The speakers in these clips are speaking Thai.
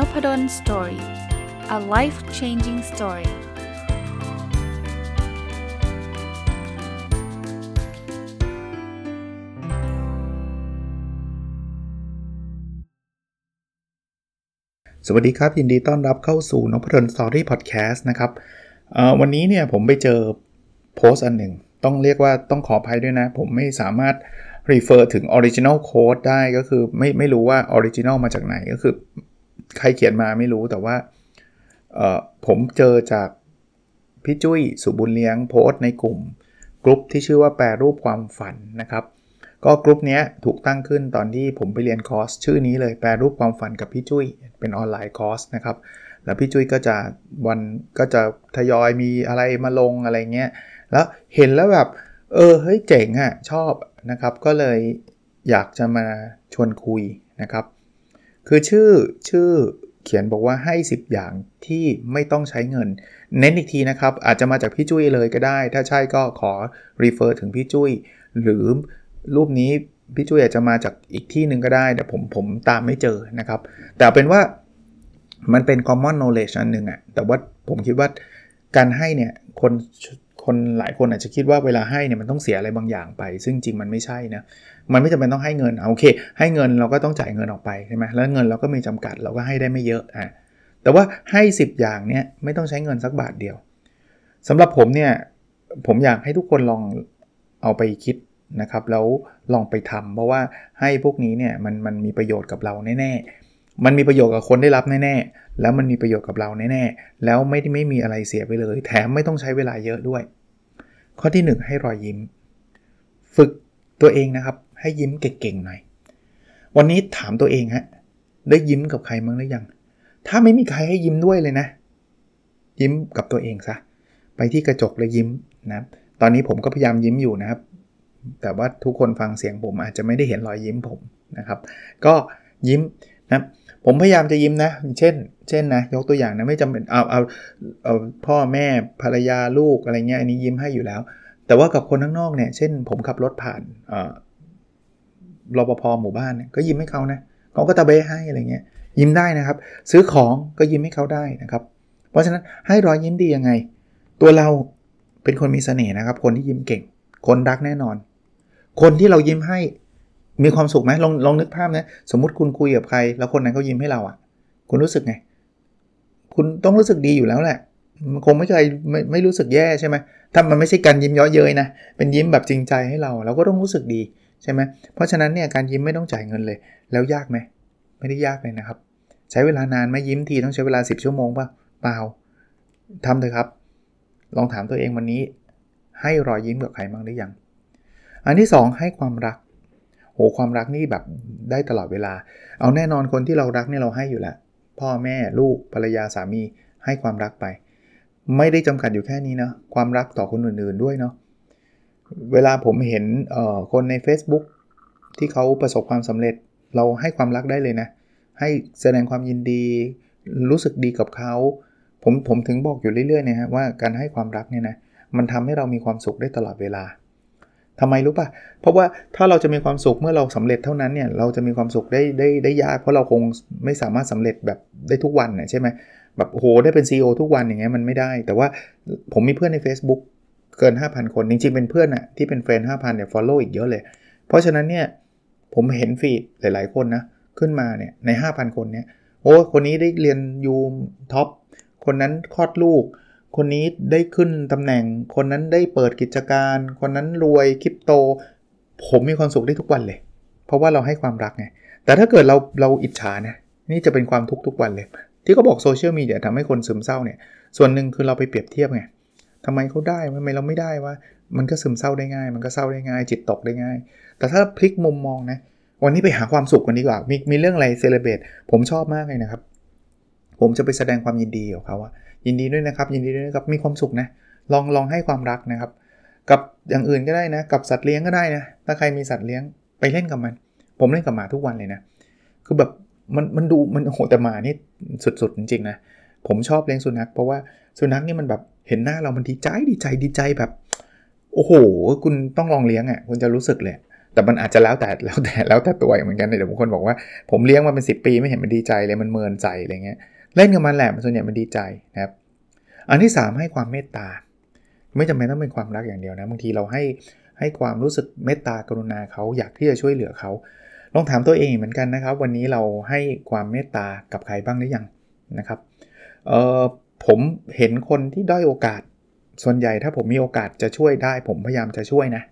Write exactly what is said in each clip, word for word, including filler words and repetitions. Nopadon Story. A life-changing story.สวัสดีครับยินดีต้อนรับเข้าสู่ Nopadon Story Podcast นะครับวันนี้เนี่ยผมไปเจอโพสต์อันหนึ่งต้องเรียกว่าต้องขออภัยด้วยนะผมไม่สามารถ refer ถึง original code ได้ก็คือไม่ไม่รู้ว่า original มาจากไหนก็คือใครเขียนมาไม่รู้แต่ว่าผมเจอจากพี่จุ้ยสุบุญเลี้ยงโพสต์ในกลุ่มกลุ่มที่ชื่อว่าแปรรูปความฝันนะครับก็กลุ่มนี้ถูกตั้งขึ้นตอนที่ผมไปเรียนคอร์สชื่อนี้เลยแปรรูปความฝันกับพี่จุ้ยเป็นออนไลน์คอร์สนะครับแล้วพี่จุ้ยก็จะวันก็จะทยอยมีอะไรมาลงอะไรเงี้ยแล้วเห็นแล้วแบบเออเฮ้ยเจ๋งอ่ะชอบนะครับก็เลยอยากจะมาชวนคุยนะครับคือชื่อชื่อเขียนบอกว่าให้สิบอย่างที่ไม่ต้องใช้เงินเน้นอีกทีนะครับอาจจะมาจากพี่จุ้ยเลยก็ได้ถ้าใช่ก็ขอ refer ถึงพี่จุ้ยหรือรูปนี้พี่จุ้ยอาจจะมาจากอีกที่นึงก็ได้แต่ผมผมตามไม่เจอนะครับแต่เป็นว่ามันเป็น common knowledge อันนึงอ่ะแต่ว่าผมคิดว่าการให้เนี่ยคนคนหลายคนอาจจะคิดว่าเวลาให้เนี่ยมันต้องเสียอะไรบางอย่างไปซึ่งจริงมันไม่ใช่นะมันไม่จำเป็นต้องให้เงินโอเคให้เงินเราก็ต้องจ่ายเงินออกไปใช่ไหมแล้วเงินเราก็มีจำกัดเราก็ให้ได้ไม่เยอะอ่ะแต่ว่าให้สิบอย่างเนี่ยไม่ต้องใช้เงินสักบาทเดียวสำหรับผมเนี่ยผมอยากให้ทุกคนลองเอาไปคิดนะครับแล้วลองไปทำเพราะว่าให้พวกนี้เนี่ยมันมันมีประโยชน์กับเราแน่ๆมันมีประโยชน์กับคนได้รับแน่ๆแล้วมันมีประโยชน์กับเราแน่ๆแล้วไม่ได้ไม่มีอะไรเสียไปเลยแถมไม่ต้องใช้เวลาเยอะด้วยข้อที่หนึ่งให้รอยยิ้มฝึกตัวเองนะครับให้ยิ้มเก่งๆหน่อยวันนี้ถามตัวเองฮะได้ยิ้มกับใครมั้งหรือยังถ้าไม่มีใครให้ยิ้มด้วยเลยนะยิ้มกับตัวเองซะไปที่กระจกแล้วยิ้มนะตอนนี้ผมก็พยายามยิ้มอยู่นะครับแต่ว่าทุกคนฟังเสียงผมอาจจะไม่ได้เห็นรอยยิ้มผมนะครับก็ยิ้มนะผมพยายามจะยิ้มนะเช่นเช่นนะยกตัวอย่างนะไม่จำเป็นเอาเอาเอาพ่อแม่ภรรยาลูกอะไรเงี้ยอันนี้ยิ้มให้อยู่แล้วแต่ว่ากับคนข้างนอกเนี่ยเช่นผมขับรถผ่านเอ่อรปภหมู่บ้านเนี่ยก็ยิ้มให้เขานะเขาก็ตะเบะให้อะไรเงี้ยยิ้มได้นะครับซื้อของก็ยิ้มให้เขาได้นะครับเพราะฉะนั้นให้รอยยิ้มดียังไงตัวเราเป็นคนมีเสน่ห์นะครับคนที่ยิ้มเก่งคนรักแน่นอนคนที่เรายิ้มให้มีความสุขไหมลองลองนึกภาพนะสมมุติคุณคุยกับใครแล้วคนนั้นเขายิ้มให้เราอ่ะคุณรู้สึกไงคุณต้องรู้สึกดีอยู่แล้วแหละมันคงไม่ใช่ไม่ไม่รู้สึกแย่ใช่ไหมถ้ามันไม่ใช่การยิ้มเยาะเย้ยนะเป็นยิ้มแบบจริงใจให้เราเราก็ต้องรู้สึกดีใช่ไหมเพราะฉะนั้นเนี่ยการยิ้มไม่ต้องจ่ายเงินเลยแล้วยากไหมไม่ได้ยากเลยนะครับใช้เวลานานไหมยิ้มทีต้องใช้เวลาสิบชั่วโมงป่ะเปล่าทำเลยครับลองถามตัวเองวันนี้ให้รอยยิ้มกับใครบ้างหรือยังอันที่สองให้ความรักโหความรักนี่แบบได้ตลอดเวลาเอาแน่นอนคนที่เรารักเนี่ยเราให้อยู่แล้วพ่อแม่ลูกภรรยาสามีให้ความรักไปไม่ได้จำกัดอยู่แค่นี้นะความรักต่อคนอื่นๆด้วยเนาะเวลาผมเห็นเอ่อคนใน Facebook ที่เขาประสบความสำเร็จเราให้ความรักได้เลยนะให้แสดงความยินดีรู้สึกดีกับเขาผมผมถึงบอกอยู่เรื่อยๆนะฮะว่าการให้ความรักเนี่ยนะมันทำให้เรามีความสุขได้ตลอดเวลาทำไมรู้ป่ะเพราะว่าถ้าเราจะมีความสุขเมื่อเราสำเร็จเท่านั้นเนี่ยเราจะมีความสุขได้ได้ได้ยากเพราะเราคงไม่สามารถสำเร็จแบบได้ทุกวันน่ะใช่ไหมแบบโอ้โหได้เป็น ซี อี โอ ทุกวันอย่างเงี้ยมันไม่ได้แต่ว่าผมมีเพื่อนใน Facebook เกิน ห้าพัน คนจริงๆเป็นเพื่อนน่ะที่เป็นเฟรนด์ ห้าพัน เนี่ย follow อีกเยอะเลยเพราะฉะนั้นเนี่ยผมเห็นฟีดหลายๆคนนะขึ้นมาเนี่ยใน ห้าพัน คนเนี่ยโอ้คนนี้ได้เรียนยูท็อปคนนั้นคลอดลูกคนนี้ได้ขึ้นตำแหน่งคนนั้นได้เปิดกิจการคนนั้นรวยคริปโตผมมีความสุขได้ทุกวันเลยเพราะว่าเราให้ความรักไงแต่ถ้าเกิดเราเราอิจฉานะนี่จะเป็นความทุกข์ทุกวันเลยที่เขาบอกโซเชียลมีเดียทำให้คนซึมเศร้าเนี่ยส่วนหนึ่งคือเราไปเปรียบเทียบไงทำไมเขาได้ทำไมเราไม่ได้วะมันก็ซึมเศร้าได้ง่ายมันก็เศร้าได้ง่ายจิตตกได้ง่ายแต่ถ้าพลิกมุมมองนะวันนี้ไปหาความสุขกันดีกว่ามีมีเรื่องอะไรเซเลเบรตผมชอบมากเลยนะครับผมจะไปแสดงความยินดีกับเขาอะยินดีด้วยนะครับยินดีด้วยนะครับมีความสุขนะลองลองให้ความรักนะครับกับอย่างอื่นก็ได้นะกับสัตว์เลี้ยงก็ได้นะถ้าใครมีสัตว์เลี้ยงไปเล่นกับมันผมเล่นกับหมาทุกวันเลยนะคือแบบมันมันดูมันโอ้โหแต่หมานี่สุดๆจริงๆนะผมชอบเลี้ยงสุนัขเพราะว่าสุนัขนี่มันแบบเห็นหน้าเรามันดีใจดีใจดีใจแบบโอ้โหคุณต้องลองเลี้ยงอ่ะคุณจะรู้สึกเลย แต่มันอาจจะแล้วแต่แล้วแต่แล้วแต่ตัวเหมือนกันแต่บางคนบอกว่าผมเลี้ยงมาเป็นสิบปีไม่เห็นมันดีใจเลยมันเมินใจอะไรเงี้ยเล่นกับมันแหละส่วนใหญ่มันดีใจนะครับอันที่สามให้ความเมตตาไม่จำเป็นต้องเป็นความรักอย่างเดียวนะบางทีเราให้ให้ความรู้สึกเมตตากรุณาเขาอยากที่จะช่วยเหลือเขาลองถามตัวเองเหมือนกันนะครับวันนี้เราให้ความเมตตากับใครบ้างหรือยังนะครับเอ่อผมเห็นคนที่ด้อยโอกาสส่วนใหญ่ถ้าผมมีโอกาสจะช่วยได้ผมพยายามจะช่วยนะ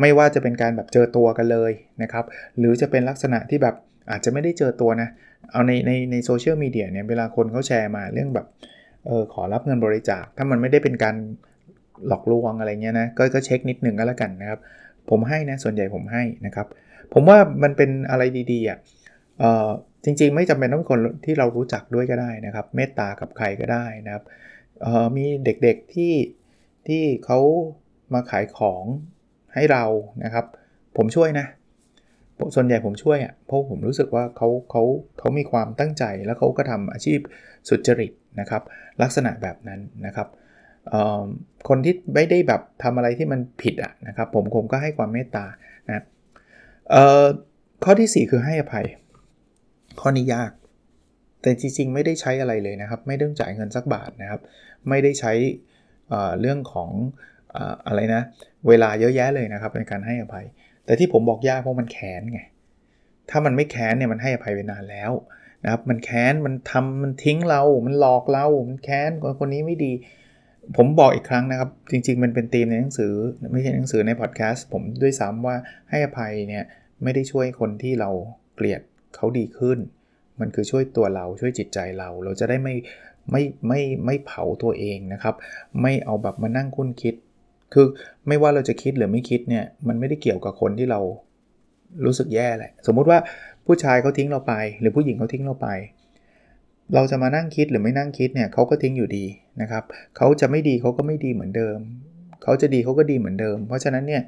ไม่ว่าจะเป็นการแบบเจอตัวกันเลยนะครับหรือจะเป็นลักษณะที่แบบอาจจะไม่ได้เจอตัวนะเอาในในในโซเชียลมีเดียเนี่ยเวลาคนเขาแชร์มาเรื่องแบบเออขอรับเงินบริจาคถ้ามันไม่ได้เป็นการหลอกลวงอะไรเงี้ยนะก็ก็เช็คนิดนึงก็แล้วกันนะครับผมให้นะส่วนใหญ่ผมให้นะครับผมว่ามันเป็นอะไรดีๆอ่ะเอ่อจริงๆไม่จำเป็นต้องเป็นคนที่เรารู้จักด้วยก็ได้นะครับเมตตากับใครก็ได้นะครับเอ่อมีเด็กๆที่ที่เขามาขายของให้เรานะครับผมช่วยนะส่วนใหญ่ผมช่วยอ่ะเพราะผมรู้สึกว่าเขาเขาเขามีความตั้งใจแล้วเขาก็ทำอาชีพสุจริตนะครับลักษณะแบบนั้นนะครับคนที่ไม่ได้แบบทำอะไรที่มันผิดอ่ะนะครับผมผมก็ให้ความเมตตานะข้อที่สี่คือให้อภัยข้อนี้ยากแต่จริงๆไม่ได้ใช้อะไรเลยนะครับไม่ต้องจ่ายเงินสักบาทนะครับไม่ได้ใช้เรื่องของอะไรนะเวลาเยอะแยะเลยนะครับในการให้อภัยแต่ที่ผมบอกยากเพราะมันแค้นไงถ้ามันไม่แค้นเนี่ยมันให้อภัยไปนานแล้วนะครับมันแค้นมันทำมันทิ้งเรามันหลอกเรามันแค้นคนนี้ไม่ดีผมบอกอีกครั้งนะครับจริงๆมันเป็นธีมในหนังสือไม่ใช่หนังสือในพอดแคสต์ผมด้วยซ้ำว่าให้อภัยเนี่ยไม่ได้ช่วยคนที่เราเกลียดเขาดีขึ้นมันคือช่วยตัวเราช่วยจิตใจเราเราจะได้ไม่ไม่ไม่ไม่เผาตัวเองนะครับไม่เอาแบบมานั่งคุ้นคิดคือไม่ว่าเราจะคิดหรือไม่คิดเนี่ยมันไม่ได้เกี่ยวกับคนที่เรารู้สึกแย่แหละสมมุติว่าผู้ชายเขาทิ้งเราไปหรือผู้หญิงเขาทิ้งเราไปเราจะมานั่งคิดหรือไม่นั่งคิดเนี่ยเขาก็ทิ้งอยู่ดีนะครับเขาจะไม่ดีเขาก็ไม่ดีเหมือนเดิมเขาจะดีเขาก็ดีเหมือนเดิมเพราะฉะนั้นเนี่ย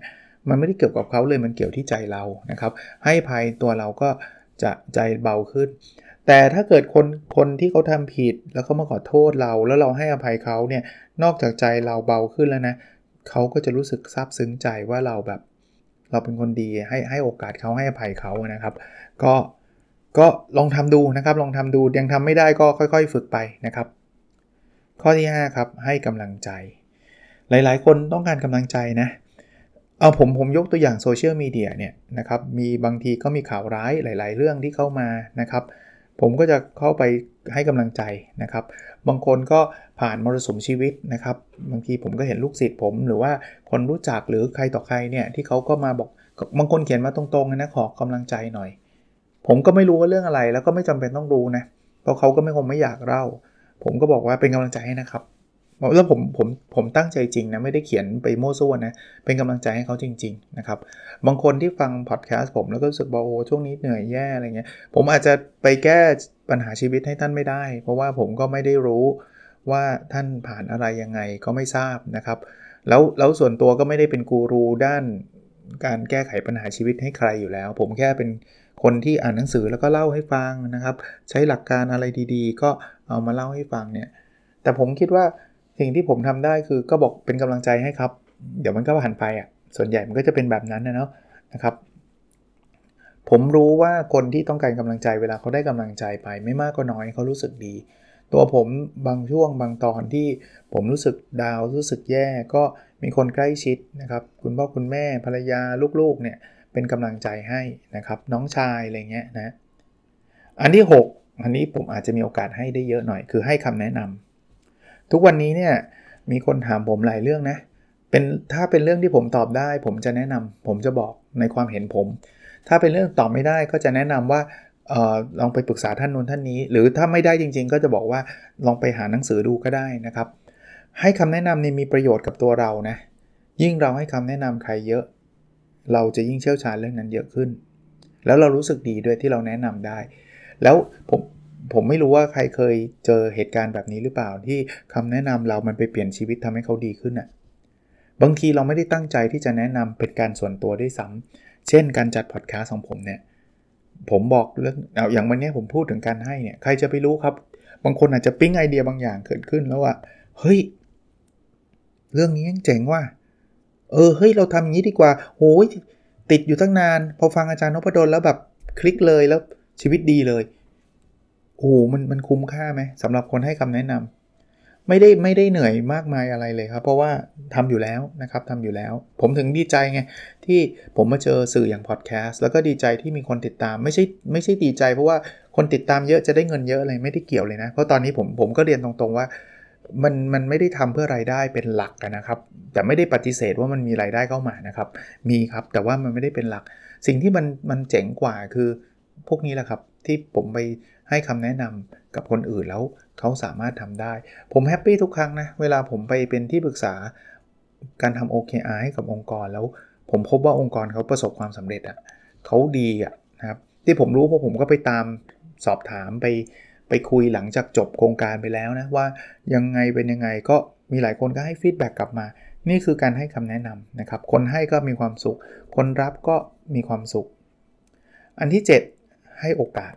มันไม่ได้เกี่ยวกับเขาเลยมันเกี่ยวที่ใจเรานะครับให้อภัยตัวเราก็จะใจเบาขึ้นแต่ถ้าเกิดคนคนที่เขาทำผิดแล้วเขามาขอโทษเราแล้วเราให้อภัยเขาเนี่ยนอกจากใจเราเบาขึ้นแล้วนะเขาก็จะรู้สึกซาบซึ้งใจว่าเราแบบเราเป็นคนดีให้ให้โอกาสเขาให้อภัยเขานะครับก็ก็ลองทำดูนะครับลองทำดูยังทำไม่ได้ก็ค่อยๆฝึกไปนะครับข้อที่ห้าครับให้กำลังใจหลายๆคนต้องการกำลังใจนะเอาผมผมยกตัวอย่างโซเชียลมีเดียเนี่ยนะครับมีบางทีก็มีข่าวร้ายหลายๆเรื่องที่เข้ามานะครับผมก็จะเข้าไปให้กำลังใจนะครับบางคนก็ผ่านมรสุมชีวิตนะครับบางทีผมก็เห็นลูกศิษย์ผมหรือว่าคนรู้จักหรือใครต่อใครเนี่ยที่เขาก็มาบอกบางคนเขียนมาตรงๆนะขอกำลังใจหน่อยผมก็ไม่รู้ว่าเรื่องอะไรแล้วก็ไม่จำเป็นต้องรู้นะเพราะเขาก็ไม่คงไม่อยากเล่าผมก็บอกว่าเป็นกำลังใจให้นะครับแล้วผมผมผมตั้งใจจริงนะไม่ได้เขียนไปโม้ซั่วนะเป็นกำลังใจให้เขาจริงๆนะครับบางคนที่ฟังพอดแคสต์ผมแล้วก็รู้สึกว่าโอ้ช่วงนี้เหนื่อยแย่อะไรเงี้ยผมอาจจะไปแก้ปัญหาชีวิตให้ท่านไม่ได้เพราะว่าผมก็ไม่ได้รู้ว่าท่านผ่านอะไรยังไงก็ไม่ทราบนะครับแล้วแล้วส่วนตัวก็ไม่ได้เป็นกูรูด้านการแก้ไขปัญหาชีวิตให้ใครอยู่แล้วผมแค่เป็นคนที่อ่านหนังสือแล้วก็เล่าให้ฟังนะครับใช้หลักการอะไรดีๆก็เอามาเล่าให้ฟังเนี่ยแต่ผมคิดว่าสิ่งที่ผมทำได้คือก็บอกเป็นกำลังใจให้ครับเดี๋ยวมันก็ผ่านไปอ่ะส่วนใหญ่มันก็จะเป็นแบบนั้นนะเนาะนะครับผมรู้ว่าคนที่ต้องการกำลังใจเวลาเขาได้กำลังใจไปไม่มากก็น้อยเขารู้สึกดีตัวผมบางช่วงบางตอนที่ผมรู้สึกดาวรู้สึกแย่ก็มีคนใกล้ชิดนะครับคุณพ่อคุณแม่ภรรยาลูกๆเนี่ยเป็นกำลังใจให้นะครับน้องชายอะไรเงี้ยนะอันที่หกอันนี้ผมอาจจะมีโอกาสให้ได้เยอะหน่อยคือให้คำแนะนำทุกวันนี้เนี่ยมีคนถามผมหลายเรื่องนะเป็นถ้าเป็นเรื่องที่ผมตอบได้ผมจะแนะนำผมจะบอกในความเห็นผมถ้าเป็นเรื่องตอบไม่ได้ก็จะแนะนำว่าเอ่อลองไปปรึกษาท่านนู้นท่านนี้หรือถ้าไม่ได้จริงๆก็จะบอกว่าลองไปหาหนังสือดูก็ได้นะครับให้คำแนะนำนี่มีประโยชน์กับตัวเรานะยิ่งเราให้คำแนะนำใครเยอะเราจะยิ่งเชี่ยวชาญเรื่องนั้นเยอะขึ้นแล้วเรารู้สึกดีด้วยที่เราแนะนำได้แล้วผมผมไม่รู้ว่าใครเคยเจอเหตุการณ์แบบนี้หรือเปล่าที่คำแนะนำเรามันไปเปลี่ยนชีวิตทำให้เขาดีขึ้นน่ะบางทีเราไม่ได้ตั้งใจที่จะแนะนำเป็นการส่วนตัวด้วยซ้ำเช่นการจัดพอดแคสต์ของผมเนี่ยผมบอกเรื่องเอาอย่างวันนี้ผมพูดถึงการให้เนี่ยใครจะไปรู้ครับบางคนอาจจะปิ๊งไอเดียบางอย่างเกิดขึ้นแล้วว่าเฮ้ยเรื่องนี้ยังเจ๋งว่ะเออเฮ้ยเราทำอย่างนี้ดีกว่าโหย ติดอยู่ตั้งนานพอฟังอาจารย์นพดลแล้วแบบคลิกเลยแล้วชีวิตดีเลยโอ้โหมันมันคุ้มค่าไหมสำหรับคนให้คำแนะนำไม่ได้ไม่ได้เหนื่อยมากมายอะไรเลยครับเพราะว่าทำอยู่แล้วนะครับทำอยู่แล้วผมถึงดีใจไงที่ผมมาเจอสื่ออย่างพอดแคสต์แล้วก็ดีใจที่มีคนติดตามไม่ใช่ไม่ใช่ดีใจเพราะว่าคนติดตามเยอะจะได้เงินเยอะอะไรไม่ได้เกี่ยวเลยนะเพราะตอนนี้ผมผมก็เรียนตรงๆว่ามันมันไม่ได้ทำเพื่อรายได้เป็นหลักนะครับแต่ไม่ได้ปฏิเสธว่ามันมีรายได้เข้ามานะครับมีครับแต่ว่ามันไม่ได้เป็นหลักสิ่งที่มันมันเจ๋งกว่าคือพวกนี้แหละครับที่ผมไปให้คำแนะนำกับคนอื่นแล้วเขาสามารถทำได้ผมแฮปปี้ทุกครั้งนะเวลาผมไปเป็นที่ปรึกษาการทำ โอ เค อาร์ ให้กับองค์กรแล้วผมพบว่าองค์กรเขาประสบความสำเร็จอ่ะเขาดีอ่ะนะครับที่ผมรู้เพราะผมก็ไปตามสอบถามไปไปคุยหลังจากจบโครงการไปแล้วนะว่ายังไงเป็นยังไงก็มีหลายคนก็ให้ฟีดแบ็กกลับมานี่คือการให้คำแนะนำนะครับคนให้ก็มีความสุขคนรับก็มีความสุขอันที่เจ็ดให้โอกาส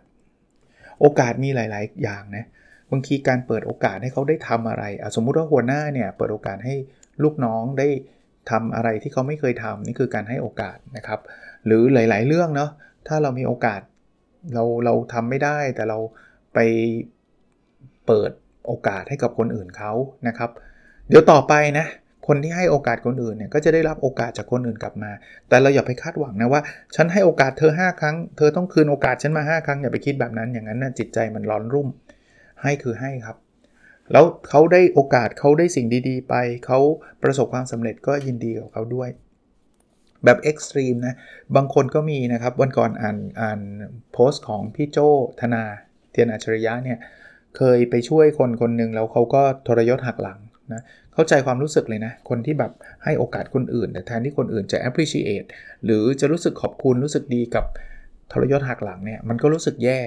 โอกาสมีหลายๆอย่างนะบางทีการเปิดโอกาสให้เขาได้ทำอะไรสมมุติว่าหัวหน้าเนี่ยเปิดโอกาสให้ลูกน้องได้ทำอะไรที่เขาไม่เคยทำนี่คือการให้โอกาสนะครับหรือหลายๆเรื่องเนาะถ้าเรามีโอกาสเราเราทำไม่ได้แต่เราไปเปิดโอกาสให้กับคนอื่นเขานะครับเดี๋ยวต่อไปนะคนที่ให้โอกาสคนอื่นเนี่ยก็จะได้รับโอกาสจากคนอื่นกลับมาแต่เราอย่าไปคาดหวังนะว่าฉันให้โอกาสเธอห้าครั้งเธอต้องคืนโอกาสฉันมาห้าครั้งอย่าไปคิดแบบนั้นอย่างนั้นนะจิตใจมันร้อนรุ่มให้คือให้ครับแล้วเขาได้โอกาสเขาได้สิ่งดีๆไปเขาประสบความสำเร็จก็ยินดีกับเขาด้วยแบบเอ็กซ์ตรีมนะบางคนก็มีนะครับวันก่อนอ่านอ่านโพสต์ของพี่โจธนาเทียนอัจฉริยะเนี่ยเคยไปช่วยคนคนนึงแล้วเขาก็ทรยศหักหลังนะเข้าใจความรู้สึกเลยนะคนที่แบบให้โอกาสคนอื่นแต่แทนที่คนอื่นจะ appreciate หรือจะรู้สึกขอบคุณรู้สึกดีกับทรยศหักหลังเนี่ยมันก็รู้สึกแย่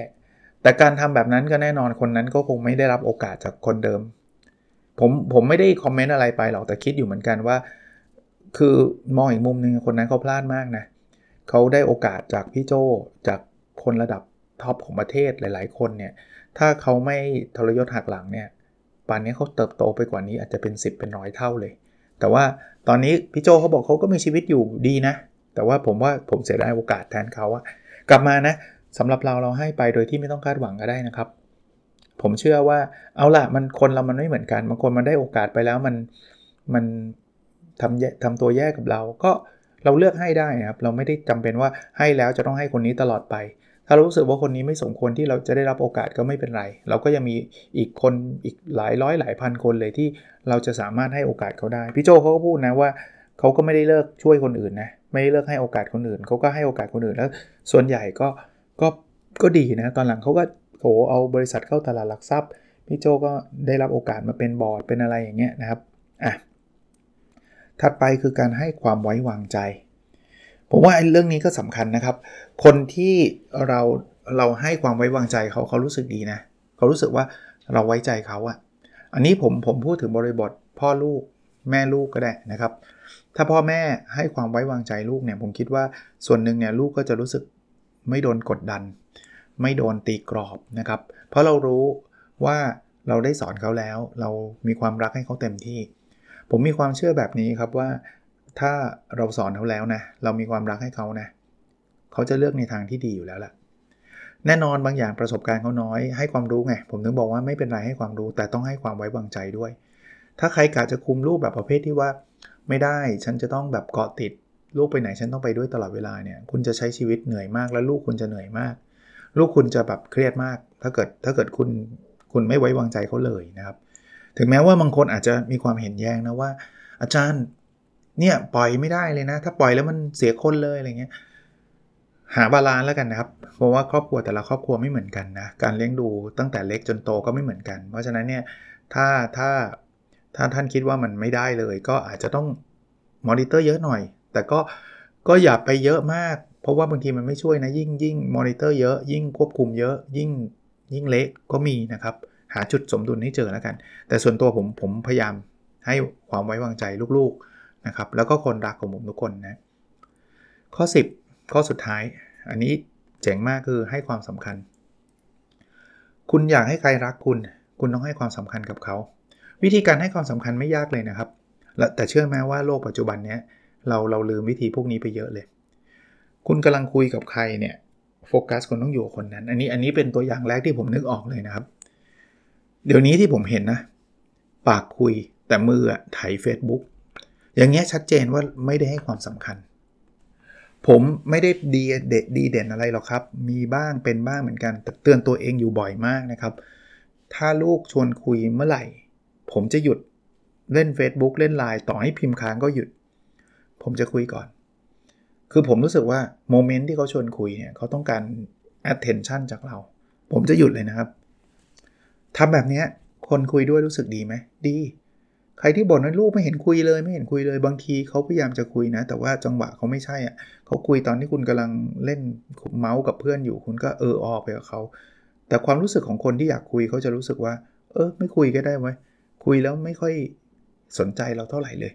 แต่การทำแบบนั้นก็แน่นอนคนนั้นก็คงไม่ได้รับโอกาสจากคนเดิมผมผมไม่ได้คอมเมนต์อะไรไปหรอกแต่คิดอยู่เหมือนกันว่าคือมองอีกมุมนึงคนนั้นเขาพลาดมากนะเขาได้โอกาสจากพี่โจจากคนระดับท็อปของประเทศหลายๆคนเนี่ยถ้าเขาไม่ทรยศหักหลังเนี่ยป่านนี้เขาเติบโตไปกว่านี้อาจจะเป็นสิบเป็นร้อยเท่าเลยแต่ว่าตอนนี้พี่โจเขาบอกเขาก็มีชีวิตอยู่ดีนะแต่ว่าผมว่าผมเสียดายโอกาสแทนเขาอะกลับมานะสำหรับเราเราให้ไปโดยที่ไม่ต้องคาดหวังก็ได้นะครับผมเชื่อว่าเอาล่ะมันคนเรามันไม่เหมือนกันบางคนมันได้โอกาสไปแล้วมันมันทำแย่ทำตัวแย่กับเราก็เราเลือกให้ได้นะครับเราไม่ได้จำเป็นว่าให้แล้วจะต้องให้คนนี้ตลอดไปถ้ารู้สึกว่าคนนี้ไม่สมควรที่เราจะได้รับโอกาสก็ไม่เป็นไรเราก็ยังมีอีกคนอีกหลายร้อยหลายพันคนเลยที่เราจะสามารถให้โอกาสเขาได้พี่โจเขาก็พูดนะว่าเขาก็ไม่ได้เลิกช่วยคนอื่นนะไม่ได้เลิกให้โอกาสคนอื่นเขาก็ให้โอกาสคนอื่นแล้วส่วนใหญ่ก็ก็ก็ดีนะตอนหลังเขาก็โอ้เอาบริษัทเข้าตลาดหลักทรัพย์พี่โจก็ได้รับโอกาสมาเป็นบอร์ดเป็นอะไรอย่างเงี้ยนะครับอ่ะถัดไปคือการให้ความไว้วางใจผมว่าไอ้เรื่องนี้ก็สำคัญนะครับคนที่เราเราให้ความไว้วางใจเขาเขารู้สึกดีนะเขารู้สึกว่าเราไว้ใจเขาอะอันนี้ผมผมพูดถึงบริบทพ่อลูกแม่ลูกก็ได้นะครับถ้าพ่อแม่ให้ความไว้วางใจลูกเนี่ยผมคิดว่าส่วนหนึ่งเนี่ยลูกก็จะรู้สึกไม่โดนกดดันไม่โดนตีกรอบนะครับเพราะเรารู้ว่าเราได้สอนเขาแล้วเรามีความรักให้เขาเต็มที่ผมมีความเชื่อแบบนี้ครับว่าถ้าเราสอนเขาแล้วนะเรามีความรักให้เขานะเขาจะเลือกในทางที่ดีอยู่แล้วล่ะแน่นอนบางอย่างประสบการณ์เขาน้อยให้ความรู้ไงผมถึงบอกว่าไม่เป็นไรให้ความรู้แต่ต้องให้ความไว้วางใจด้วยถ้าใครกะจะคุมลูกแบบประเภทที่ว่าไม่ได้ฉันจะต้องแบบเกาะติดลูกไปไหนฉันต้องไปด้วยตลอดเวลาเนี่ยคุณจะใช้ชีวิตเหนื่อยมากและลูกคุณจะเหนื่อยมากลูกคุณจะแบบเครียดมากถ้าเกิดถ้าเกิดคุณคุณไม่ไว้วางใจเขาเลยนะครับถึงแม้ว่าบางคนอาจจะมีความเห็นแย้งนะว่าอาจารย์เนี่ยปล่อยไม่ได้เลยนะถ้าปล่อยแล้วมันเสียคนเลยอะไรเงี้ยหาบาลานซ์แล้วกันนะครับเพราะว่าครอบครัวแต่ละครอบครัวไม่เหมือนกันนะการเลี้ยงดูตั้งแต่เล็กจนโตก็ไม่เหมือนกันเพราะฉะนั้นเนี่ยถ้าถ้าถ้าท่านคิดว่ามันไม่ได้เลยก็อาจจะต้องมอนิเตอร์เยอะหน่อยแต่ก็ก็อย่าไปเยอะมากเพราะว่าบางทีมันไม่ช่วยนะยิ่งยิ่งมอนิเตอร์เยอะยิ่งควบคุมเยอะยิ่งยิ่งเละก็มีนะครับหาจุดสมดุลให้เจอแล้วกันแต่ส่วนตัวผมผมพยายามให้ความไว้วางใจลูกๆนะครับแล้วก็คนรักของผมทุกคนนะข้อสิบข้อสุดท้ายอันนี้เจ๋งมากคือให้ความสำคัญคุณอยากให้ใครรักคุณคุณต้องให้ความสำคัญกับเขาวิธีการให้ความสำคัญไม่ยากเลยนะครับแต่เชื่อไหมว่าโลกปัจจุบันเนี้ยเราเราลืมวิธีพวกนี้ไปเยอะเลย คุณกำลังคุยกับใครเนี่ยโฟกัสคุณต้องอยู่กับคนนั้นอันนี้อันนี้เป็นตัวอย่างแรกที่ผมนึกออกเลยนะครับเดี๋ยวนี้ที่ผมเห็นนะปากคุยแต่มืออะไถ Facebook อย่างเงี้ยชัดเจนว่าไม่ได้ให้ความสำคัญผมไม่ได้ดีเด่นดีเด่นอะไรหรอกครับมีบ้างเป็นบ้างเหมือนกันแต่เตือนตัวเองอยู่บ่อยมากนะครับถ้าลูกชวนคุยเมื่อไหร่ผมจะหยุดเล่น Facebook เล่น ไลน์ ต่อให้พิมพ์ค้างก็หยุดผมจะคุยก่อนคือผมรู้สึกว่าโมเมนต์ที่เขาชวนคุยเนี่ยเขาต้องการ attention จากเราผมจะหยุดเลยนะครับทำแบบนี้คนคุยด้วยรู้สึกดีไหมดีใครที่บ่นว่าลูกไม่เห็นคุยเลยไม่เห็นคุยเลยบางทีเขาพยายามจะคุยนะแต่ว่าจังหวะเขาไม่ใช่อ่ะเขาคุยตอนที่คุณกำลังเล่นเมาส์กับเพื่อนอยู่คุณก็เออออกไปกับเขาแต่ความรู้สึกของคนที่อยากคุยเขาจะรู้สึกว่าเออไม่คุยก็ได้ไหมคุยแล้วไม่ค่อยสนใจเราเท่าไหร่เลย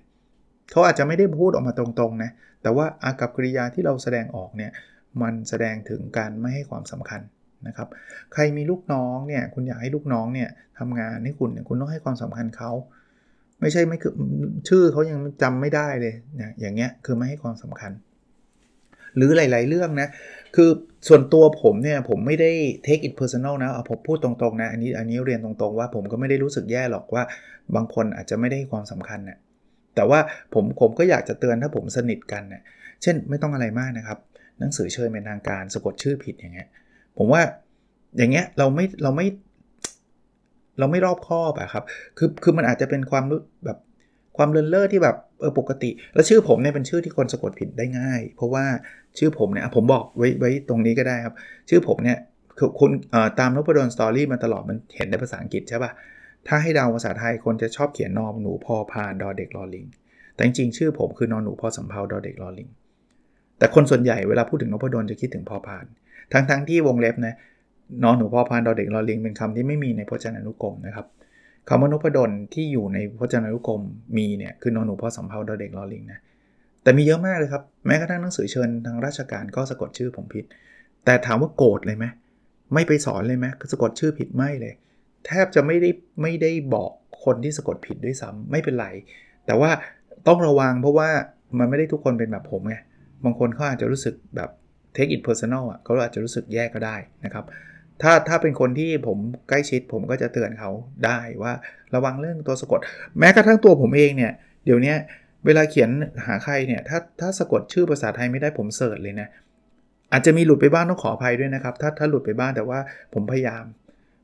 เขาอาจจะไม่ได้พูดออกมาตรงๆนะแต่ว่าอากับกิริยาที่เราแสดงออกเนี่ยมันแสดงถึงการไม่ให้ความสำคัญนะครับใครมีลูกน้องเนี่ยคุณอยากให้ลูกน้องเนี่ยทำงานให้คุณเนี่ยคุณต้องให้ความสำคัญเขาไม่ใช่ไม่คือชื่อเขายังจำไม่ได้เลยนะอย่างเงี้ยคือไม่ให้ความสำคัญหรือหลายๆเรื่องนะคือส่วนตัวผมเนี่ยผมไม่ได้ take it personal นะเอาผมพูดตรงๆนะอันนี้อันนี้เรียนตรงๆว่าผมก็ไม่ได้รู้สึกแย่หรอกว่าบางคนอาจจะไม่ได้ให้ความสำคัญนะแต่ว่าผมผมก็อยากจะเตือนถ้าผมสนิทกันนะเช่นไม่ต้องอะไรมากนะครับหนังสือเชิญเป็นทางการสะกดชื่อผิดอย่างเงี้ยผมว่าอย่างเงี้ยเราไม่เราไม่เราไม่รอบคอบอะครับคือคือมันอาจจะเป็นความแบบความเลินเล่อที่แบบเออปกติแล้วชื่อผมเนี่ยเป็นชื่อที่คนสะกดผิดได้ง่ายเพราะว่าชื่อผมเนี่ยผมบอกไว้ไว้ตรงนี้ก็ได้ครับชื่อผมเนี่ยคนเอ่อตาม Nopadon Story มาตลอดมันเห็นในภาษาอังกฤษใช่ป่ะถ้าให้เดาภาษาไทยคนจะชอบเขียนนอหนูพอพานดอเด็กลอลิงแต่จริงๆชื่อผมคือนอหนูพอสำเภาดอเด็กลอลิงแต่คนส่วนใหญ่เวลาพูดถึงนพดลจะคิดถึงพอพานทั้งๆที่วงเล็บนะนอหนูพอพานดอเด็กลอลิงเป็นคำที่ไม่มีในพจนานุกรมนะครับคำว่านพดลที่อยู่ในพจนานุกรมมีเนี่ยคือนอหนูพอสำเภาดอเด็กลอลิงนะแต่มีเยอะมากเลยครับแม้กระทั่งหนังสือเชิญทางราชการก็สะกดชื่อผมผิดแต่ถามว่าโกรธเลยไหมไม่ไปสอนเลยไหมสะกดชื่อผิดไม่เลยแทบจะไม่ได้ไม่ได้บอกคนที่สะกดผิดด้วยซ้ำไม่เป็นไรแต่ว่าต้องระวังเพราะว่ามันไม่ได้ทุกคนเป็นแบบผมไงบางคนเขาอาจจะรู้สึกแบบ take it personal อ่ะเขาอาจจะรู้สึกแย่ก็ได้นะครับถ้าถ้าเป็นคนที่ผมใกล้ชิดผมก็จะเตือนเขาได้ว่าระวังเรื่องตัวสะกดแม้กระทั่งตัวผมเองเนี่ยเดี๋ยวนี้เวลาเขียนหาใครเนี่ยถ้าถ้าสะกดชื่อภาษาไทยไม่ได้ผมเสิร์ชเลยนะอาจจะมีหลุดไปบ้างต้องขออภัยด้วยนะครับถ้าถ้าหลุดไปบ้างแต่ว่าผมพยายาม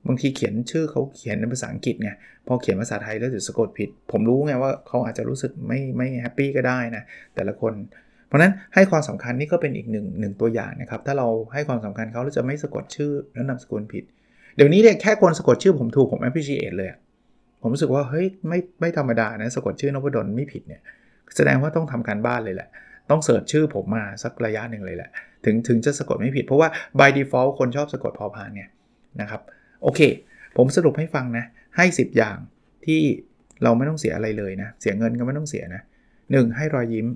บางทีเขียนชื่อเขาเขียนในภาษาอังกฤษไงพอเขียนภาษาไทยแล้วถึงสะกดผิดผมรู้ไงว่าเขาอาจจะรู้สึกไม่ไม่แฮปปี้ก็ได้นะแต่ละคนเพราะนั้นให้ความสำคัญนี่ก็เป็นอีกหนึ่งหนึ่งตัวอย่างนะครับถ้าเราให้ความสำคัญเขาเราจะไม่สะกดชื่อแล้วนามสกุลผิดเดี๋ยวนี้เนี่ยแค่คนสะกดชื่อผมถูกผม appreciate เลยผมรู้สึกว่าเฮ้ยไม่ไม่ธรรมดานะสะกดชื่อนพดลไม่ผิดเนี่ยแสดงว่าต้องทำการบ้านเลยแหละต้องเสิร์ชชื่อผมมาสักระยะหนึ่งเลยแหละถึงถึงจะสะกดไม่ผิดเพราะว่า by default คนชอบสะกดพอพานเนี่ยนะครับโอเคผมสรุปให้ฟังนะให้สิบอย่างที่เราไม่ต้องเสียอะไรเลยนะเสียเงินก็ไม่ต้องเสียนะหนึ่งให้รอยยิ้ม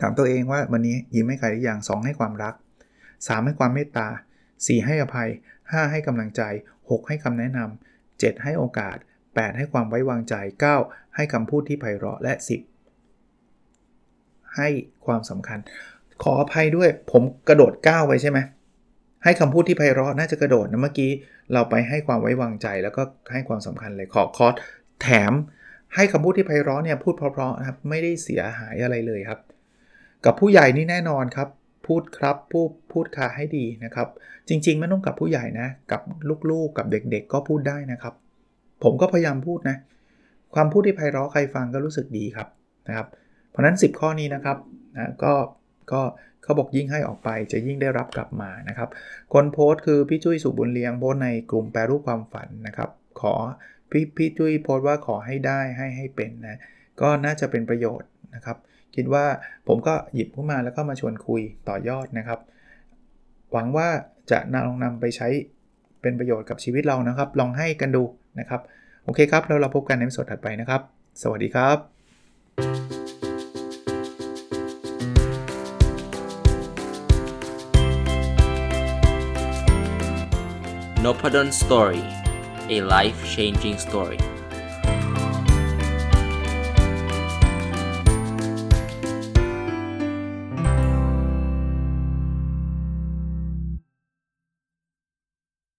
ถามตัวเองว่าวันนี้ยิ้มให้ใครหรือยังสองให้ความรักสามให้ความเมตตาสี่ให้อภัยห้าให้กำลังใจหกให้คำแนะนำเจ็ดให้โอกาสแปดให้ความไว้วางใจเก้าให้คำพูดที่ไพเราะและสิบให้ความสำคัญขออภัยด้วยผมกระโดดเก้าไปใช่ไหมให้คำพูดที่ไพเราะน่าจะกระโดดนะเมื่อกี้เราไปให้ความไว้วางใจแล้วก็ให้ความสำคัญเลยขอคอร์สแถมให้คำพูดที่ไพเราะเนี่ยพูดเพราะๆนะครับไม่ได้เสียหายอะไรเลยครับกับผู้ใหญ่นี่แน่นอนครับพูดครับพูดพูดค่ะให้ดีนะครับจริงๆไม่ต้องกับผู้ใหญ่นะกับลูกๆกับเด็กๆก็พูดได้นะครับผมก็พยายามพูดนะความพูดที่ไพเราะใครฟังก็รู้สึกดีครับนะครับเพราะนั้นสิบข้อนี้นะครับนะก็ก็เขาบอกยิ่งให้ออกไปจะยิ่งได้รับกลับมานะครับคนโพสต์คือพี่จุ้ยสุบุญเลี้ยงโพสต์ในกลุ่มแปรรูปความฝันนะครับขอพี่พี่จุ้ยโพสต์ว่าขอให้ได้ให้ให้เป็นนะก็น่าจะเป็นประโยชน์นะครับคิดว่าผมก็หยิบขึ้นมาแล้วก็มาชวนคุยต่อยอดนะครับหวังว่าจะนำลองนำไปใช้เป็นประโยชน์กับชีวิตเรานะครับลองให้กันดูนะครับโอเคครับแล้วเราพบกันในสดถัดไปนะครับสวัสดีครับNopadon Story, a life-changing story.